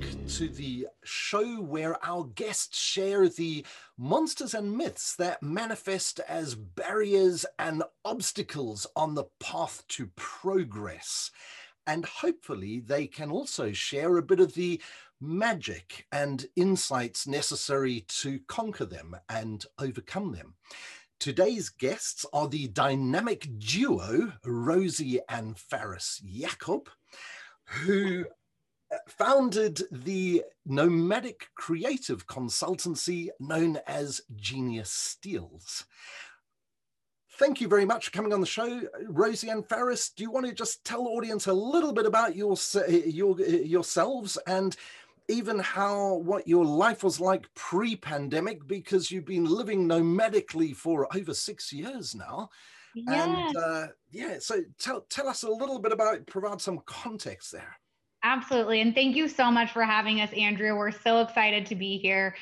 back to the show where our guests share the monsters and myths that manifest as barriers and obstacles on the path to progress. And hopefully they can also share a bit of the magic and insights necessary to conquer them and overcome them. Today's guests are the dynamic duo, Rosie and Faris Yakub, who founded the nomadic creative consultancy known as Genius Steals. Thank you very much for coming on the show, Rosie and Faris. Do you want to just tell the audience a little bit about yourselves and even what your life was like pre-pandemic, because you've been living nomadically for over 6 years now. Yeah. And so tell us a little bit about it, provide some context there. Absolutely. And thank you so much for having us, Andrea. We're so excited to be here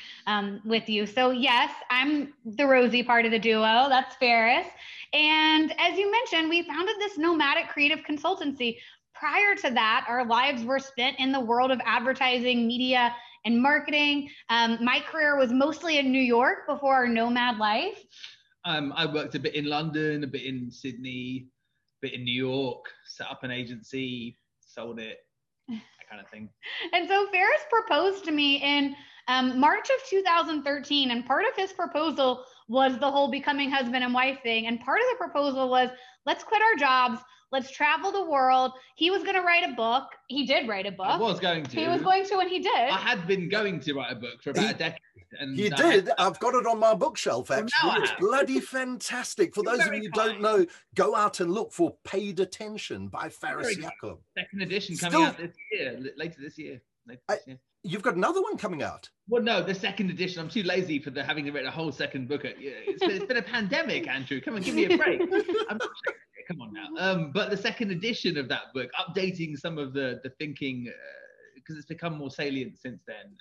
with you. So yes, I'm the Rosie part of the duo. That's Faris. And as you mentioned, we founded this nomadic creative consultancy. Prior to that, our lives were spent in the world of advertising, media, and marketing. My career was mostly in New York before our nomad life. I worked a bit in London, a bit in Sydney, a bit in New York, set up an agency, sold it. That kind of thing. And so Faris proposed to me in March of 2013, and part of his proposal was the whole becoming husband and wife thing, and part of the proposal was, let's quit our jobs, let's travel the world. He was going to write a book. He did write a book. He was going to, and he did. I had been going to write a book for about a decade. And you did. I've got it on my bookshelf, actually. It's bloody fantastic. For those of you who don't know, go out and look for Paid Attention by Faris Yakub. Second edition coming out this year, later this year. You've got another one coming out? Well, no, the second edition. I'm too lazy for having to write a whole second book. It's been a pandemic, Andrew. Come on, give me a break. I'm not sure. Come on now. But the second edition of that book, updating some of the thinking, because it's become more salient since then.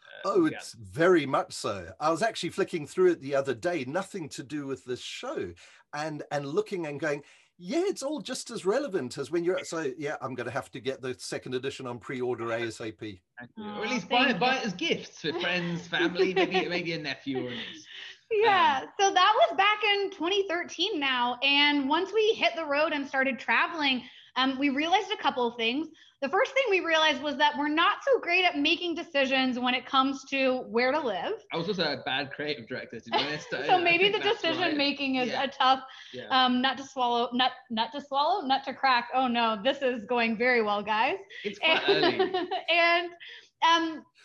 It's very much so. I was actually flicking through it the other day, nothing to do with this show, and looking and going, yeah, it's all just as relevant as when you're... So, yeah, I'm going to have to get the second edition on pre-order ASAP. Or at least buy it as gifts for friends, family, maybe a nephew or a niece. Yeah, so that was back in 2013 now. And once we hit the road and started traveling, we realized a couple of things. The first thing we realized was that we're not so great at making decisions when it comes to where to live. I was also a bad creative director, to be honest. So maybe the decision making is a tough nut to swallow, nut to crack. Oh no, this is going very well, guys. It's quite early. And,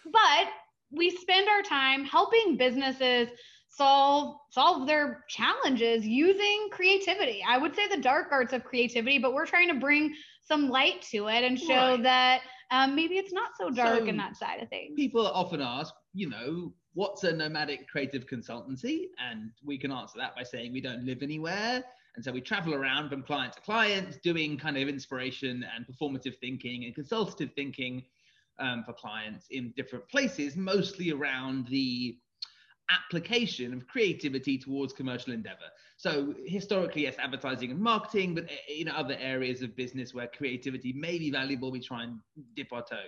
but we spend our time helping businesses solve their challenges using creativity. I would say the dark arts of creativity, but we're trying to bring some light to it and show that maybe it's not so dark in that side of things. People often ask, what's a nomadic creative consultancy? And we can answer that by saying we don't live anywhere. And so we travel around from client to client, doing kind of inspiration and performative thinking and consultative thinking for clients in different places, mostly around the application of creativity towards commercial endeavor. So historically, yes, advertising and marketing, but in other areas of business where creativity may be valuable, we try and dip our toe.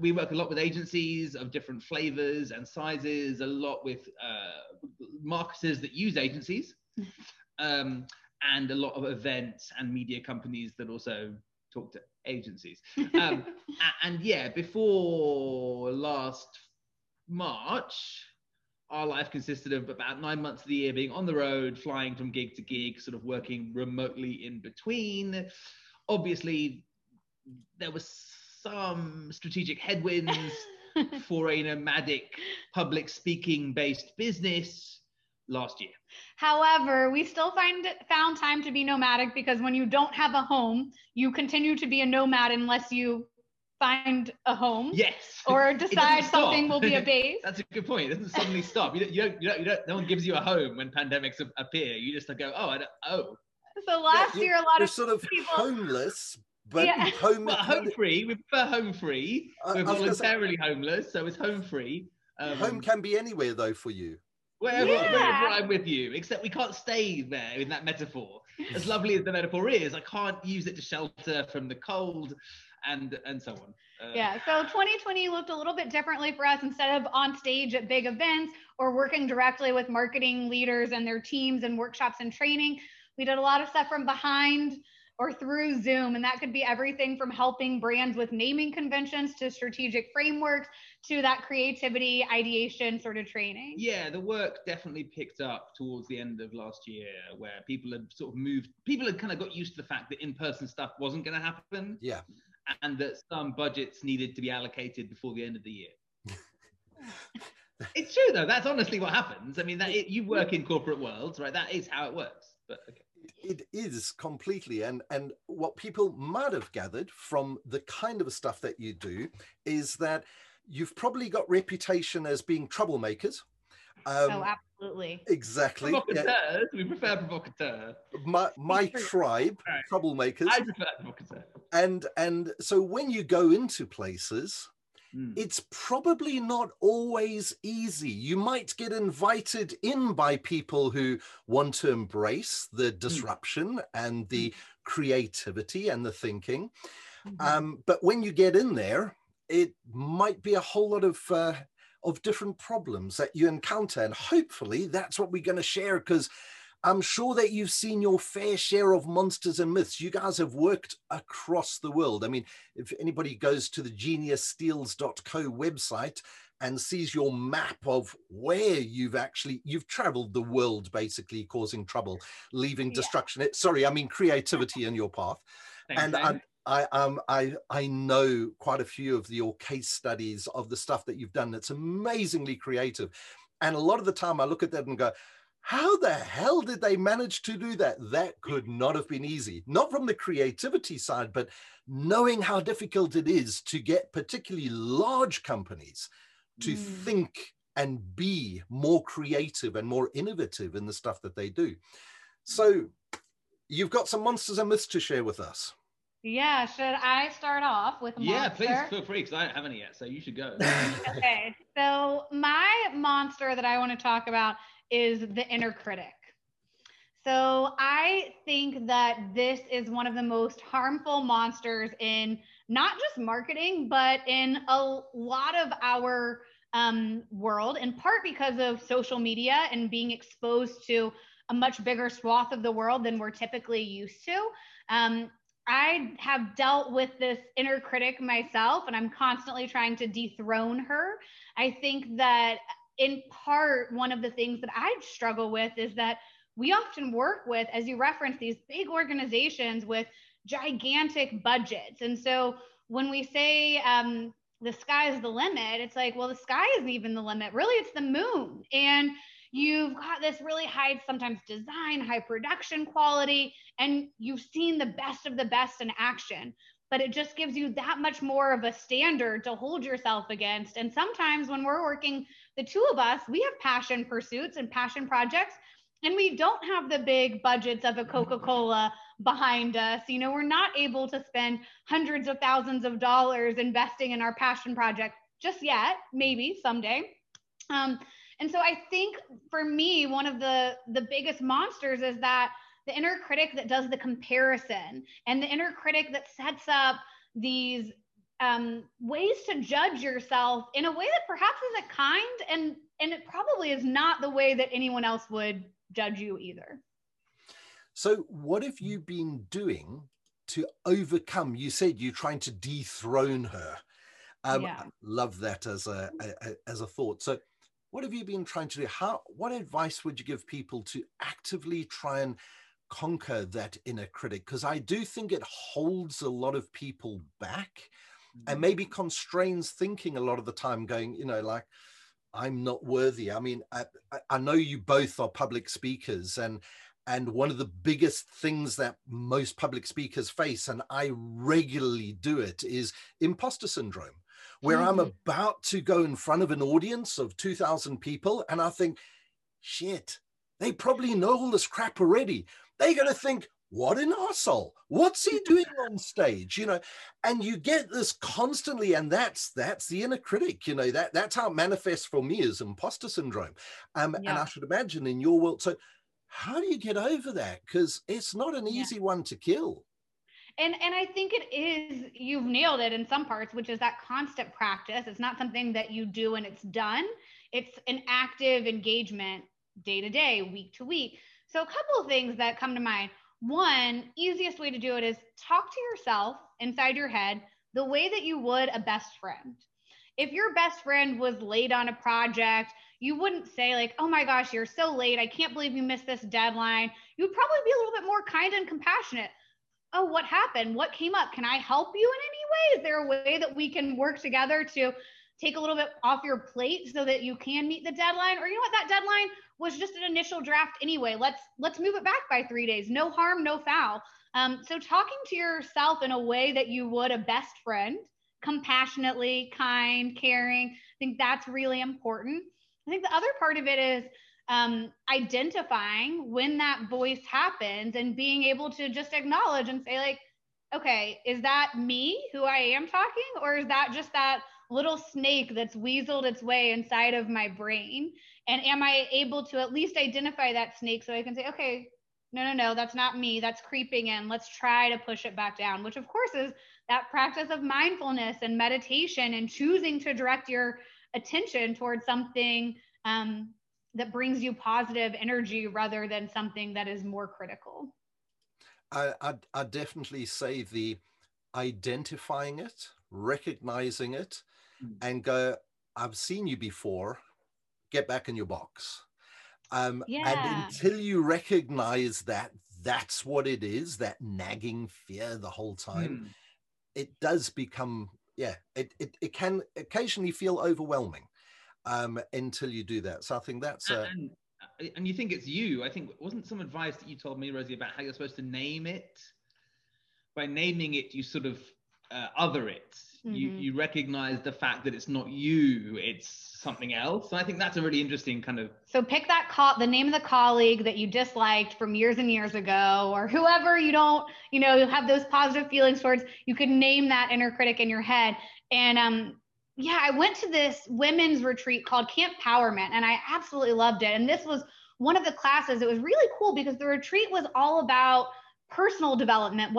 We work a lot with agencies of different flavors and sizes, a lot with marketers that use agencies, and a lot of events and media companies that also talk to agencies. And yeah, before last March, our life consisted of about 9 months of the year being on the road, flying from gig to gig, sort of working remotely in between. Obviously, there was some strategic headwinds for a nomadic public speaking-based business last year. However, we still found time to be nomadic, because when you don't have a home, you continue to be a nomad unless you find a home, or decide something will be a base. That's a good point. It doesn't suddenly stop. You don't. No one gives you a home when pandemics appear. You just go, oh. So last year, a lot of sort of people homeless, but home free. We prefer home free. We're voluntarily homeless, so it's home free. Home can be anywhere though for you. Wherever, wherever I'm with you, except we can't stay there in that metaphor. As lovely as the metaphor is, I can't use it to shelter from the cold and so on. Yeah, so 2020 looked a little bit differently for us. Instead of on stage at big events or working directly with marketing leaders and their teams and workshops and training, we did a lot of stuff from behind or through Zoom, and that could be everything from helping brands with naming conventions to strategic frameworks to that creativity, ideation sort of training. Yeah, the work definitely picked up towards the end of last year where people had sort of moved, people had kind of got used to the fact that in-person stuff wasn't going to happen. Yeah. And that some budgets needed to be allocated before the end of the year. It's true though, that's honestly what happens. I mean, you work in corporate worlds, right? That is how it works, but okay. It is completely, and what people might have gathered from the kind of stuff that you do is that you've probably got reputation as being troublemakers. Oh, absolutely. Exactly. Provocateurs, yeah. We prefer provocateurs. My tribe, right. Troublemakers. I prefer provocateurs. And so when you go into places, it's probably not always easy. You might get invited in by people who want to embrace the disruption and the creativity and the thinking. But when you get in there, it might be a whole lot of different problems that you encounter. And hopefully that's what we're going to share, because I'm sure that you've seen your fair share of monsters and myths. You guys have worked across the world. I mean, if anybody goes to the geniussteals.co website and sees your map of where you've traveled the world, basically causing trouble, leaving destruction. Sorry, I mean creativity in your path. I know quite a few of your case studies of the stuff that you've done. That's amazingly creative. And a lot of the time I look at that and go, how the hell did they manage to do that? That could not have been easy, not from the creativity side, but knowing how difficult it is to get particularly large companies to think and be more creative and more innovative in the stuff that they do. So you've got some monsters and myths to share with us. Yeah, should I start off with a monster? Yeah, please feel free, because I don't have any yet, so you should go. Okay, so my monster that I want to talk about is the inner critic. So I think that this is one of the most harmful monsters in not just marketing, but in a lot of our world, in part because of social media and being exposed to a much bigger swath of the world than we're typically used to. I have dealt with this inner critic myself, and I'm constantly trying to dethrone her. I think that in part, one of the things that I struggle with is that we often work with, as you referenced, these big organizations with gigantic budgets. And so when we say the sky is the limit, it's like, well, the sky isn't even the limit. Really, it's the moon. And you've got this really high, sometimes design, high production quality, and you've seen the best of the best in action, but it just gives you that much more of a standard to hold yourself against. And sometimes when we're working, the two of us, we have passion pursuits and passion projects, and we don't have the big budgets of a Coca-Cola behind us. You know, we're not able to spend hundreds of thousands of dollars investing in our passion project just yet, maybe someday. And so I think for me, one of the biggest monsters is that the inner critic that does the comparison, and the inner critic that sets up these ways to judge yourself in a way that perhaps isn't kind, and it probably is not the way that anyone else would judge you either. So what have you been doing to overcome? You said you're trying to dethrone her. I love that as a thought. So what have you been trying to do? What advice would you give people to actively try and conquer that inner critic? Because I do think it holds a lot of people back and maybe constrains thinking a lot of the time, going, you know, like, I'm not worthy. I mean, I know you both are public speakers, and one of the biggest things that most public speakers face, and I regularly do it, is imposter syndrome, where I'm about to go in front of an audience of 2,000 people, and I think, shit, they probably know all this crap already. They're going to think what an arsehole, what's he doing on stage, you know? And you get this constantly, and that's the inner critic, you know, that's how it manifests for me as imposter syndrome. And I should imagine in your world. So how do you get over that? Because it's not an easy one to kill. And I think it is, you've nailed it in some parts, which is that constant practice. It's not something that you do and it's done. It's an active engagement day to day, week to week. So a couple of things that come to mind. One, easiest way to do it is talk to yourself inside your head the way that you would a best friend. If your best friend was late on a project, you wouldn't say like, oh my gosh, you're so late, I can't believe you missed this deadline. You'd probably be a little bit more kind and compassionate. Oh, what happened? What came up? Can I help you in any way? Is there a way that we can work together to take a little bit off your plate so that you can meet the deadline? Or you know what, that deadline was just an initial draft anyway. Let's move it back by 3 days. No harm, no foul. So talking to yourself in a way that you would a best friend, compassionately, kind, caring, I think that's really important. I think the other part of it is identifying when that voice happens and being able to just acknowledge and say like, okay, is that me who I am talking? Or is that just that little snake that's weaseled its way inside of my brain? And am I able to at least identify that snake so I can say, okay, no, that's not me, that's creeping in, let's try to push it back down, which of course is that practice of mindfulness and meditation and choosing to direct your attention towards something that brings you positive energy rather than something that is more critical. I definitely say the identifying it, recognizing it, and go, I've seen you before, get back in your box. And until you recognize that that's what it is, that nagging fear the whole time, it does become, it can occasionally feel overwhelming until you do that. So I think that's and you think it's you. I think, wasn't some advice that you told me, Rosie, about how you're supposed to name it? By naming it, you sort of other it. You recognize the fact that it's not you, it's something else. And I think that's a really interesting kind of. So pick the name of the colleague that you disliked from years and years ago, or whoever you don't, you have those positive feelings towards. You could name that inner critic in your head. And I went to this women's retreat called Camp Powerment, and I absolutely loved it. And this was one of the classes. It was really cool because the retreat was all about personal development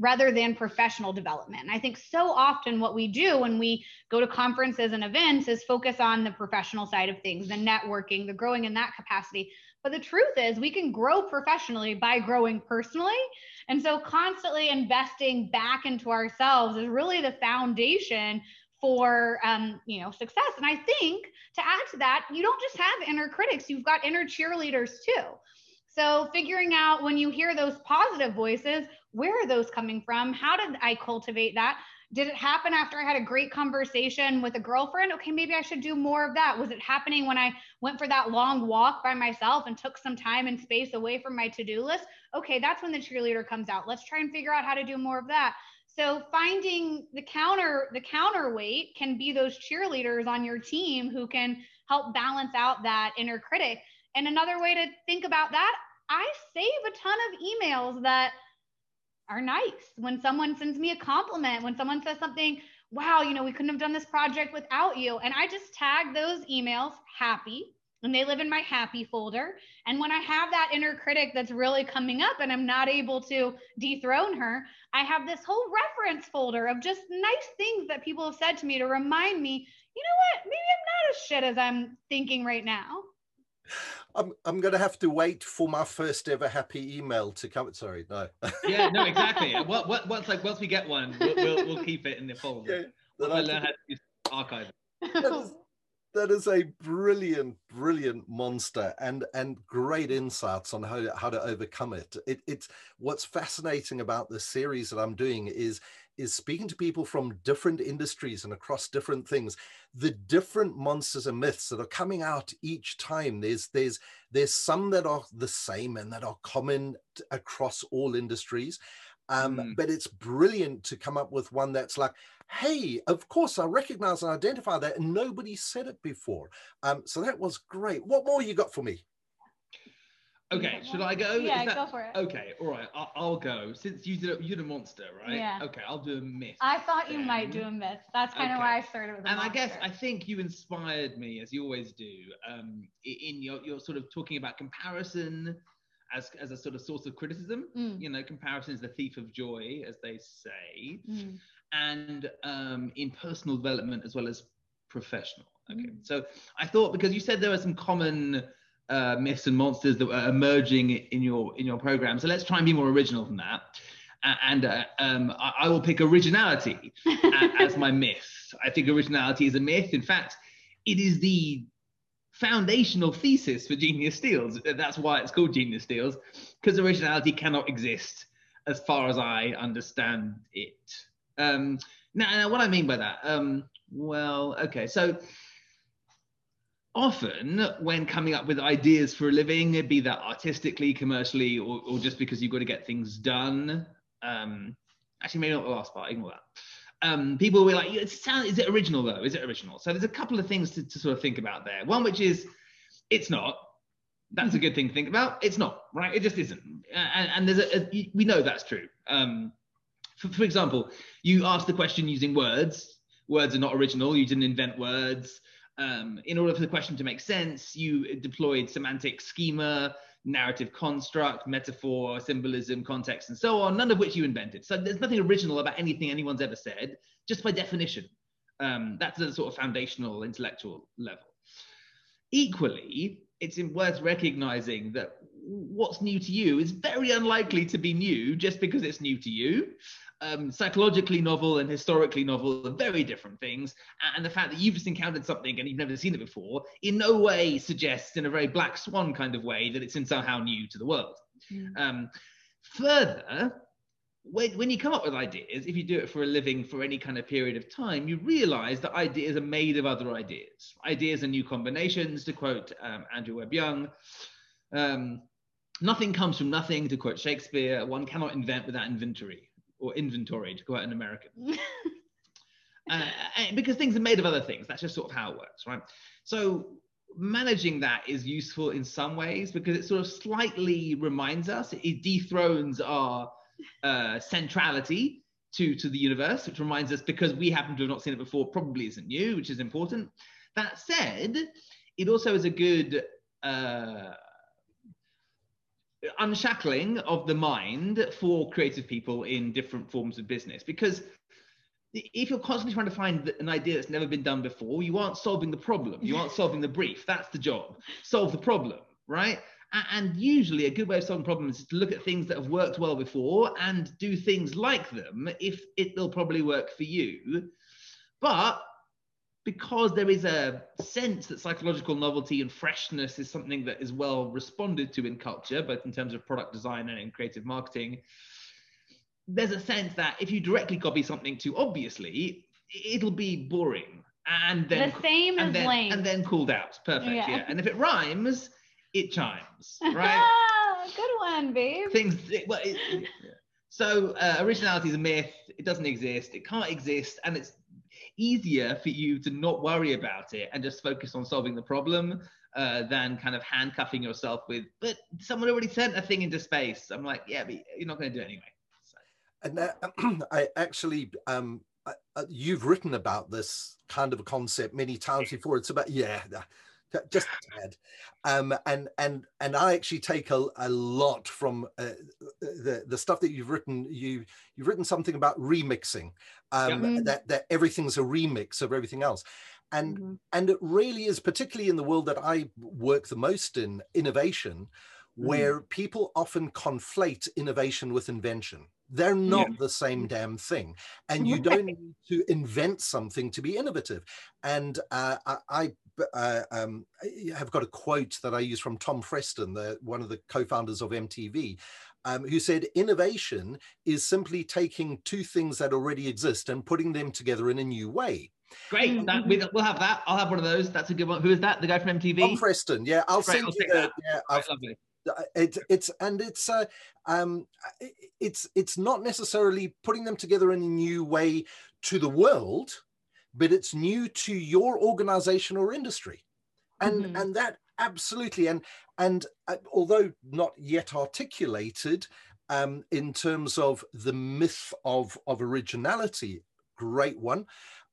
rather than professional development. And I think so often what we do when we go to conferences and events is focus on the professional side of things, the networking, the growing in that capacity. But the truth is we can grow professionally by growing personally. And so constantly investing back into ourselves is really the foundation for success. And I think to add to that, you don't just have inner critics, you've got inner cheerleaders too. So figuring out when you hear those positive voices, where are those coming from? How did I cultivate that? Did it happen after I had a great conversation with a girlfriend? Okay, maybe I should do more of that. Was it happening when I went for that long walk by myself and took some time and space away from my to-do list? Okay, that's when the cheerleader comes out. Let's try and figure out how to do more of that. So finding the counterweight can be those cheerleaders on your team who can help balance out that inner critic. And another way to think about that, I save a ton of emails that are nice. When someone sends me a compliment, when someone says something, wow, we couldn't have done this project without you. And I just tag those emails happy, and they live in my happy folder. And when I have that inner critic that's really coming up and I'm not able to dethrone her, I have this whole reference folder of just nice things that people have said to me to remind me, you know what, maybe I'm not as shit as I'm thinking right now. I'm going to have to wait for my first ever happy email to come. Sorry, no. Yeah, no, exactly. Once we get one, we'll keep it in the folder. Yeah, I learn how to use archive. That is a brilliant, brilliant monster, and great insights on how to overcome it. It's what's fascinating about this series that I'm doing is speaking to people from different industries and across different things, the different monsters and myths that are coming out each time. There's some that are the same and that are common across all industries. But it's brilliant to come up with one that's like, hey, of course, I recognize and identify that, and nobody said it before. So that was great. What more you got for me? Okay, should I go? Yeah, go for it. Okay, all right, I'll go. Since you're the monster, right? Yeah. Okay, I'll do a myth. I thought you might do a myth. That's kind of why I started with the monster. And I guess, I think you inspired me, as you always do, in your sort of talking about comparison as a sort of source of criticism. Mm. You know, comparison is the thief of joy, as they say. Mm. And in personal development as well as professional. Okay, so I thought, because you said there were some common... myths and monsters that were emerging in your program. So let's try and be more original than that. And I will pick originality as my myth. I think originality is a myth. In fact, it is the foundational thesis for Genius Steals. That's why it's called Genius Steals, because originality cannot exist as far as I understand it. Now, what I mean by that, so often when coming up with ideas for a living, be that artistically, commercially, or just because you've got to get things done. Actually, maybe not the last part, ignore that. People were like, is it original though? Is it original? So there's a couple of things to sort of think about there. One, which is, it's not. That's a good thing to think about. It's not, right? It just isn't. And there's we know that's true. For example, you asked the question using words. Words are not original. You didn't invent words. In order for the question to make sense, you deployed semantic schema, narrative construct, metaphor, symbolism, context, and so on, none of which you invented. So there's nothing original about anything anyone's ever said, just by definition. That's a sort of foundational intellectual level. Equally, it's worth recognizing that what's new to you is very unlikely to be new just because it's new to you. Psychologically novel and historically novel are very different things, and the fact that you've just encountered something and you've never seen it before in no way suggests, in a very black swan kind of way, that it's in somehow new to the world. Mm. Further, when you come up with ideas, if you do it for a living for any kind of period of time, you realize that ideas are made of other ideas. Ideas are new combinations, to quote Andrew Webb-Young. Nothing comes from nothing, to quote Shakespeare. One cannot invent without inventory. Or inventory, to quote an American. Because things are made of other things. That's just sort of how it works, right? So managing that is useful in some ways, because it sort of slightly reminds us, it dethrones our centrality to the universe, which reminds us, because we happen to have not seen it before, probably isn't new, which is important. That said, it also is a good... unshackling of the mind for creative people in different forms of business, because if you're constantly trying to find an idea that's never been done before, you aren't solving the problem, you aren't solving the brief. That's the job, solve the problem, right? And usually a good way of solving problems is to look at things that have worked well before and do things like them, if they'll probably work for you. But because there is a sense that psychological novelty and freshness is something that is well responded to in culture, both in terms of product design and in creative marketing, there's a sense that if you directly copy something too obviously, it'll be boring and then the same and is then, lame. And then called out. Perfect. Yeah. And if it rhymes, it chimes. Right. Good one, babe. So originality is a myth. It doesn't exist. It can't exist, and it's easier for you to not worry about it and just focus on solving the problem than kind of handcuffing yourself with, but someone already sent a thing into space. I'm like, yeah, but you're not going to do it anyway. So. And I actually, you've written about this kind of a concept many times before. It's about, just add. And I actually take a lot from the stuff that you've written. You've written something about remixing, that everything's a remix of everything else, and it really is, particularly in the world that I work the most in, innovation, where people often conflate innovation with invention. They're not the same damn thing, and you don't need to invent something to be innovative. And I have got a quote that I use from Tom Freston, one of the co-founders of MTV, who said, innovation is simply taking two things that already exist and putting them together in a new way. Great. We'll have that. I'll have one of those. That's a good one. Who is that? The guy from MTV? Tom Freston. Yeah, I'll send you that. Yeah, lovely. It's not necessarily putting them together in a new way to the world, but it's new to your organization or industry, and that Absolutely. And although not yet articulated in terms of the myth of originality, great one,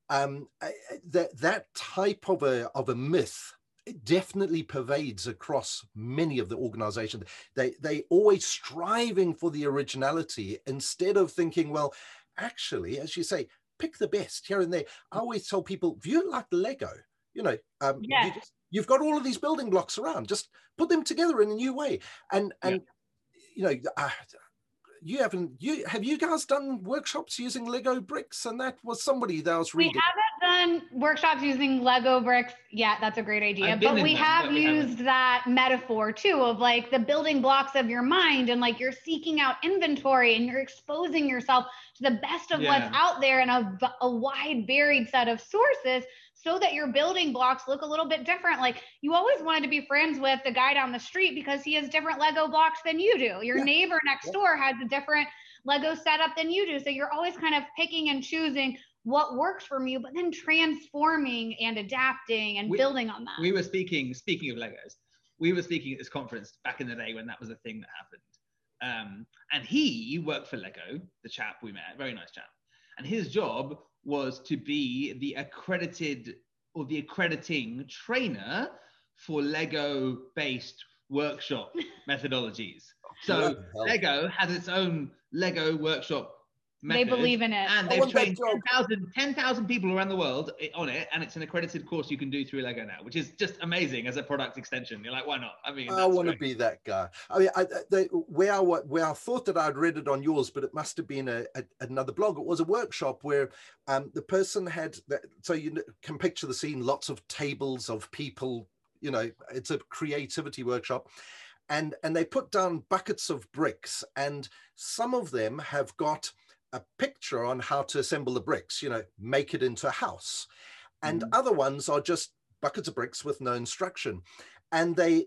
that type of a myth, it definitely pervades across many of the organizations. They always striving for the originality instead of thinking, well, actually, as you say, pick the best here and there. I always tell people, view it like Lego. You know, yeah. You've got all of these building blocks around, just put them together in a new way. And yeah. You know, have you guys done workshops using Lego bricks? And that was somebody that I was reading. We haven't done workshops using Lego bricks. Yeah, that's a great idea. But we have used that metaphor too, of like the building blocks of your mind, and like you're seeking out inventory and you're exposing yourself to the best of what's out there in a wide varied set of sources, so that your building blocks look a little bit different. Like you always wanted to be friends with the guy down the street because he has different Lego blocks than you do. Your neighbor next door has a different Lego setup than you do. So you're always kind of picking and choosing what works for you, but then transforming and adapting and building on that. We were speaking of Legos, we were speaking at this conference back in the day when that was a thing that happened. And he worked for Lego, the chap we met, very nice chap. And his job was to be the accrediting trainer for Lego-based workshop methodologies. So Lego has its own Lego workshop method. They believe in it. And they've trained 10,000 people around the world on it, and it's an accredited course you can do through Lego now, which is just amazing as a product extension. You're like, why not? I mean, I want to be that guy. I mean, where I thought that I'd read it on yours, but it must have been another blog. It was a workshop where the person had, so you can picture the scene, lots of tables of people, you know, it's a creativity workshop. And they put down buckets of bricks, and some of them have got a picture on how to assemble the bricks, you know, make it into a house. And other ones are just buckets of bricks with no instruction. And they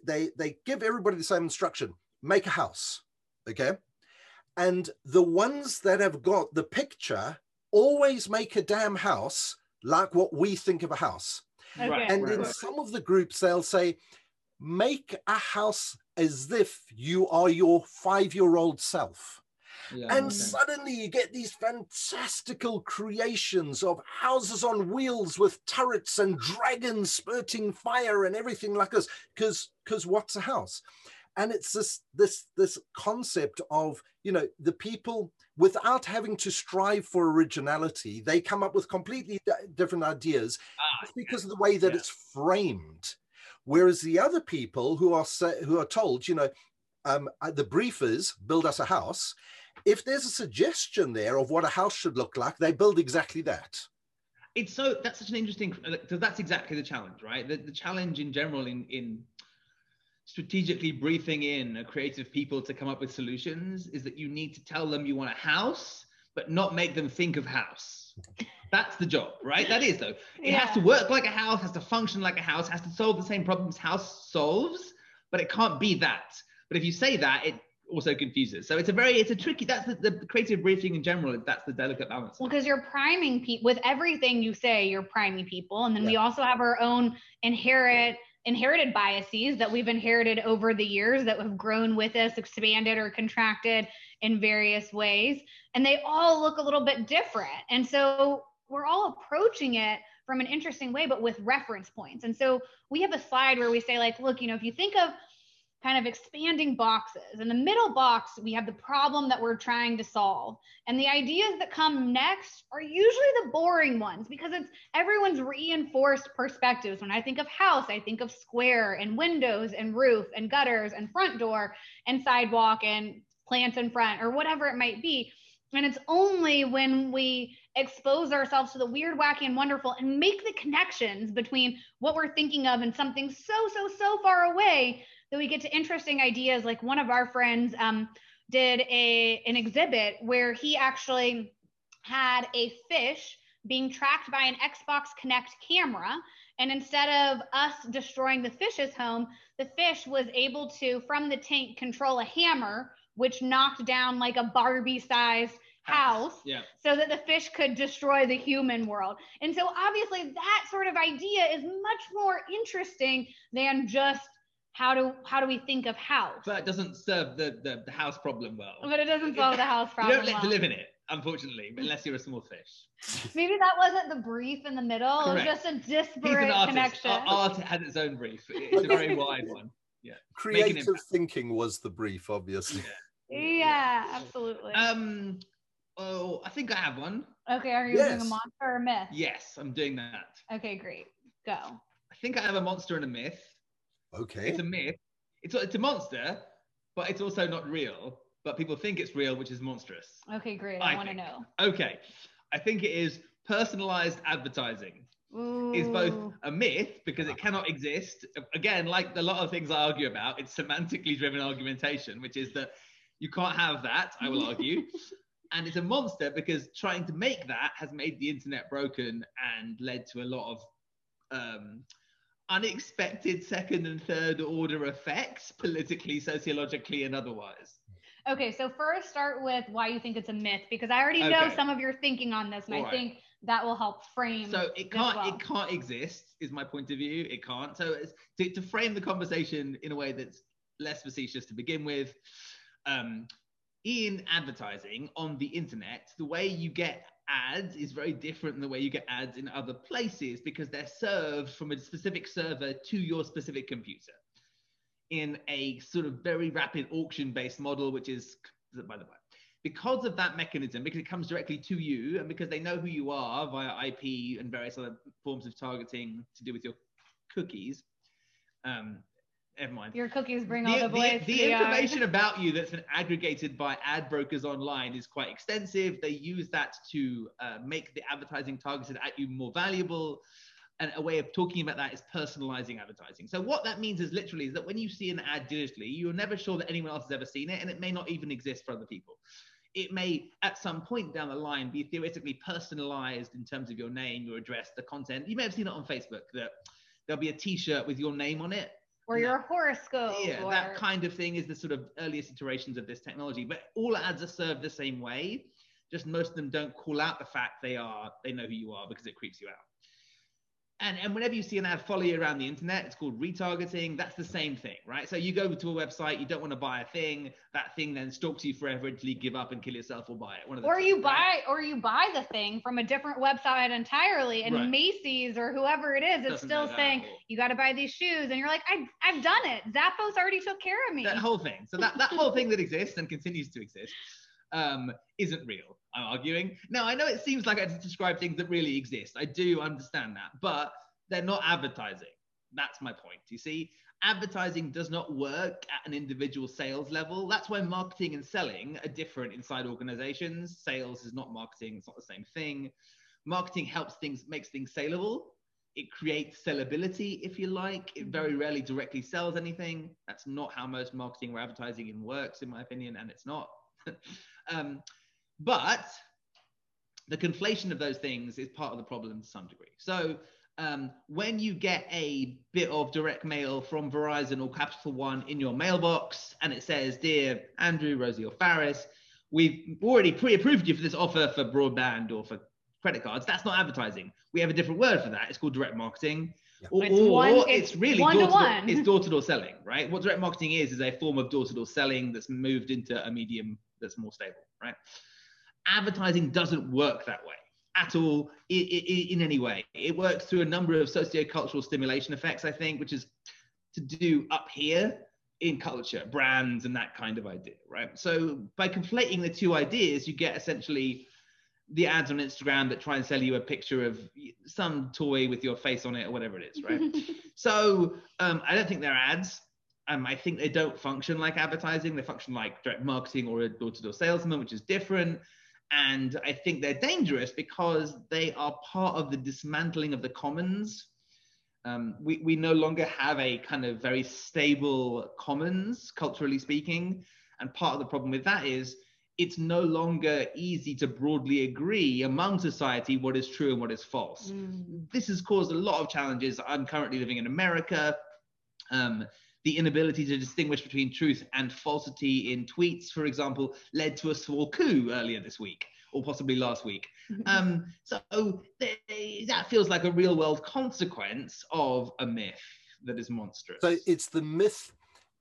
give everybody the same instruction, make a house, okay? And the ones that have got the picture always make a damn house, like what we think of a house. Okay. And in some of the groups, they'll say, make a house as if you are your 5-year-old self. Yeah, and suddenly you get these fantastical creations of houses on wheels with turrets and dragons spurting fire and everything like this, because what's a house? And it's this concept of, you know, the people, without having to strive for originality, they come up with completely different ideas because of the way that it's framed. Whereas the other people who are told, you know, the brief is build us a house. If there's a suggestion there of what a house should look like, they build exactly that. That's such an interesting, that's exactly the challenge, right? The challenge in general in strategically briefing in creative people to come up with solutions is that you need to tell them you want a house, but not make them think of house. That's the job, right? That is though. It has to work like a house, has to function like a house, has to solve the same problems house solves, but it can't be that. But if you say that, it also confuses. So it's a tricky, that's the creative briefing in general, that's the delicate balance. Well, because you're priming people, with everything you say, you're priming people. And then we also have our own inherited biases that we've inherited over the years that have grown with us, expanded or contracted in various ways. And they all look a little bit different. And so we're all approaching it from an interesting way, but with reference points. And so we have a slide where we say like, look, you know, if you think of kind of expanding boxes. In the middle box, we have the problem that we're trying to solve. And the ideas that come next are usually the boring ones because it's everyone's reinforced perspectives. When I think of house, I think of square and windows and roof and gutters and front door and sidewalk and plants in front or whatever it might be. And it's only when we expose ourselves to the weird, wacky, and wonderful and make the connections between what we're thinking of and something so far away that we get to interesting ideas. Like one of our friends did an exhibit where he actually had a fish being tracked by an Xbox Connect camera. And instead of us destroying the fish's home, the fish was able to, from the tank, control a hammer, which knocked down like a Barbie-sized house so that the fish could destroy the human world. And so obviously that sort of idea is much more interesting than just How do we think of house? But it doesn't serve the house problem well. But it doesn't solve the house problem. You don't get to live in it, unfortunately, unless you're a small fish. Maybe that wasn't the brief in the middle. Correct. It was just a disparate connection. Art has its own brief. It's a very wide one. Yeah. Creative thinking was the brief, obviously. Yeah, yeah, absolutely. Oh, I think I have one. Okay, are you doing a monster or a myth? Yes, I'm doing that. Okay, great. Go. I think I have a monster and a myth. Okay. It's a myth. It's a monster, but it's also not real. But people think it's real, which is monstrous. Okay, great. I want to know. Okay. I think it is personalized advertising. Ooh. Is both a myth because it cannot exist. Again, like a lot of things I argue about, it's semantically driven argumentation, which is that you can't have that, I will argue. And it's a monster because trying to make that has made the internet broken and led to a lot of unexpected second and third order effects, politically, sociologically, and otherwise. Okay, so first start with why you think it's a myth, because I already know some of your thinking on this, and I think that will help frame. So it can't exist, is my point of view. It can't. So it's, to frame the conversation in a way that's less facetious to begin with, in advertising on the internet, the way you get ads is very different than the way you get ads in other places because they're served from a specific server to your specific computer in a sort of very rapid auction-based model, which is, by the way, because of that mechanism, because it comes directly to you and because they know who you are via IP and various other forms of targeting to do with your cookies. Never mind. Your cookies bring all the boys. The information about you that's been aggregated by ad brokers online is quite extensive. They use that to make the advertising targeted at you more valuable. And a way of talking about that is personalizing advertising. So what that means is literally is that when you see an ad digitally, you're never sure that anyone else has ever seen it, and it may not even exist for other people. It may, at some point down the line, be theoretically personalized in terms of your name, your address, the content. You may have seen it on Facebook, that there'll be a T-shirt with your name on it. Or your horoscope. Yeah, or... that kind of thing is the sort of earliest iterations of this technology. But all ads are served the same way. Just most of them don't call out the fact they know who you are because it creeps you out. And whenever you see an ad follow you around the internet, it's called retargeting. That's the same thing, right? So you go to a website, you don't want to buy a thing. That thing then stalks you forever until you give up and kill yourself or buy it. Or you buy the thing from a different website entirely, and Macy's or whoever it is, it's still saying you got to buy these shoes, and you're like, I've done it. Zappos already took care of me. That whole thing. So that whole thing that exists and continues to exist isn't real, I'm arguing. Now, I know it seems like I just describe things that really exist. I do understand that, but they're not advertising. That's my point, you see? Advertising does not work at an individual sales level. That's why marketing and selling are different inside organizations. Sales is not marketing, it's not the same thing. Marketing helps things, makes things saleable. It creates sellability, if you like. It very rarely directly sells anything. That's not how most marketing or advertising works, in my opinion, and it's not. But the conflation of those things is part of the problem to some degree. So when you get a bit of direct mail from Verizon or Capital One in your mailbox and it says, "Dear Andrew, Rosie or Faris, we've already pre-approved you for this offer for broadband or for credit cards," that's not advertising. We have a different word for that. It's called direct marketing. Yeah. It's really one-to-one. It's door-to-door selling, right? What direct marketing is a form of door-to-door selling that's moved into a medium that's more stable, right? Advertising doesn't work that way at all, in any way. It works through a number of sociocultural stimulation effects, I think, which is to do up here in culture, brands and that kind of idea, right? So by conflating the two ideas, you get essentially the ads on Instagram that try and sell you a picture of some toy with your face on it or whatever it is, right? So I don't think they're ads. I think they don't function like advertising. They function like direct marketing or a door-to-door salesman, which is different. And I think they're dangerous because they are part of the dismantling of the commons. We no longer have a kind of very stable commons, culturally speaking. And part of the problem with that is it's no longer easy to broadly agree among society what is true and what is false. Mm. This has caused a lot of challenges. I'm currently living in America. The inability to distinguish between truth and falsity in tweets, for example, led to a small coup earlier this week, or possibly last week. So that feels like a real-world consequence of a myth myth that is monstrous. So it's the myth,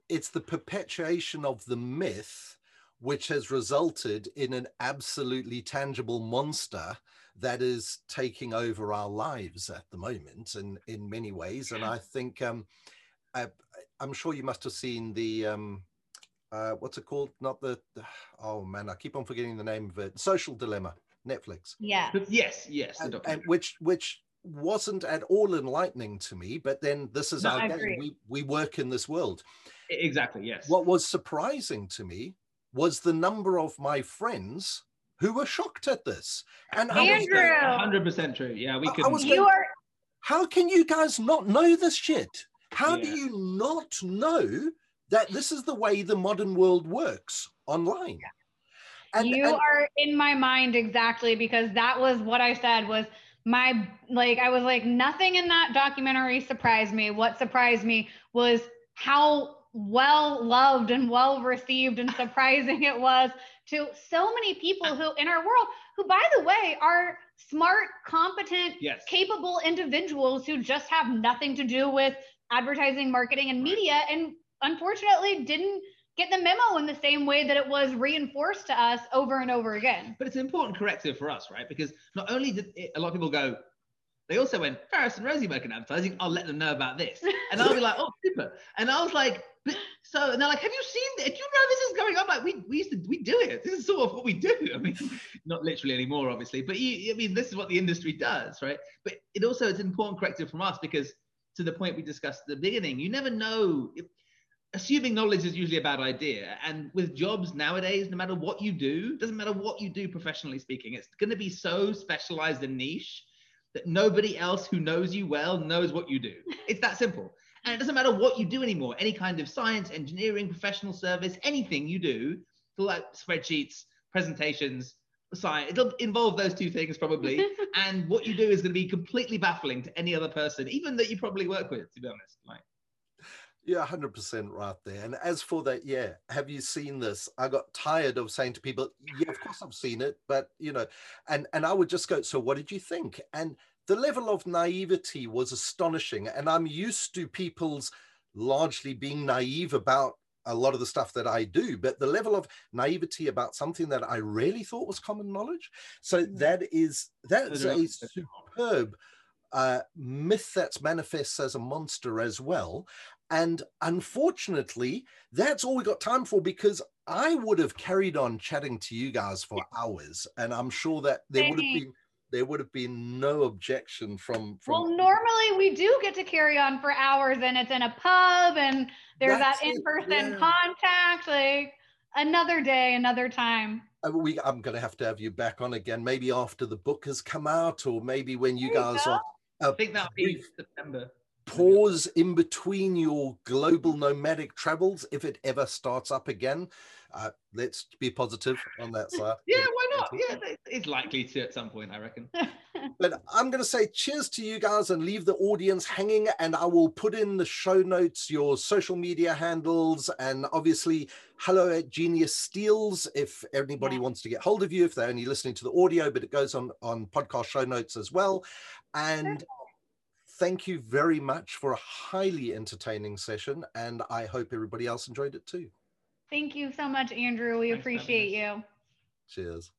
it's the perpetuation of the myth, which has resulted in an absolutely tangible monster that is taking over our lives at the moment, and in many ways. And I think I'm sure you must have seen the what's it called? Not the, oh man, I keep on forgetting the name of it. Social Dilemma, Netflix. Yeah. Yes, yes. And which wasn't at all enlightening to me, but then this is our game. We work in this world. Exactly. Yes. What was surprising to me was the number of my friends who were shocked at this. And Andrew, 100% true. Yeah, we could. How can you guys not know this shit? How do you not know that this is the way the modern world works online? Yeah. And you are in my mind exactly, because that was what I said was my, like, I was like, nothing in that documentary surprised me. What surprised me was how well loved and well received and surprising it was to so many people who in our world, who, by the way, are smart, competent, capable individuals who just have nothing to do with advertising, marketing, and media, and unfortunately didn't get the memo in the same way that it was reinforced to us over and over again. But it's an important corrective for us, right? Because not only did a lot of people go, they also went, Faris and Rosie work in advertising, I'll let them know about this. And I'll be like, oh, super. And I was like, so, and they're like, have you seen this? Do you know this is going on? Like, we do it. This is sort of what we do. I mean, not literally anymore, obviously, but I mean, this is what the industry does, right? But it also, it's an important corrective from us, because to the point we discussed at the beginning, you never know. Assuming knowledge is usually a bad idea. And with jobs nowadays, no matter what you do, doesn't matter what you do professionally speaking, it's going to be so specialized and niche that nobody else who knows you well knows what you do. It's that simple. And it doesn't matter what you do anymore, any kind of science, engineering, professional service, anything you do, like spreadsheets, presentations, science, it'll involve those two things probably. And what you do is going to be completely baffling to any other person, even that you probably work with, to be honest. Like, yeah, 100% right there. And as for that, yeah, have you seen this? I got tired of saying to people, yeah, of course I've seen it, but, you know, and I would just go, so what did you think? And the level of naivety was astonishing. And I'm used to people's largely being naive about a lot of the stuff that I do, but the level of naivety about something that I really thought was common knowledge. So that's a superb myth that's manifests as a monster as well. And unfortunately, that's all we got time for, because I would have carried on chatting to you guys for hours. And I'm sure that there would have been no objection from. Well, normally we do get to carry on for hours, and it's in a pub, and there's that in-person contact, like another day, another time. I'm going to have you back on again, maybe after the book has come out, or maybe when you guys are. I think that'll be September. Pause in between your global nomadic travels, if it ever starts up again. Let's be positive on that side. Yeah, why not? Yeah, it's likely to at some point, I reckon. But I'm going to say cheers to you guys and leave the audience hanging. And I will put in the show notes your social media handles, and obviously hello@Genius Steals if anybody wants to get hold of you, if they're only listening to the audio, but it goes on podcast show notes as well. And thank you very much for a highly entertaining session, and I hope everybody else enjoyed it too. Thank you so much, Andrew. We appreciate you. Cheers.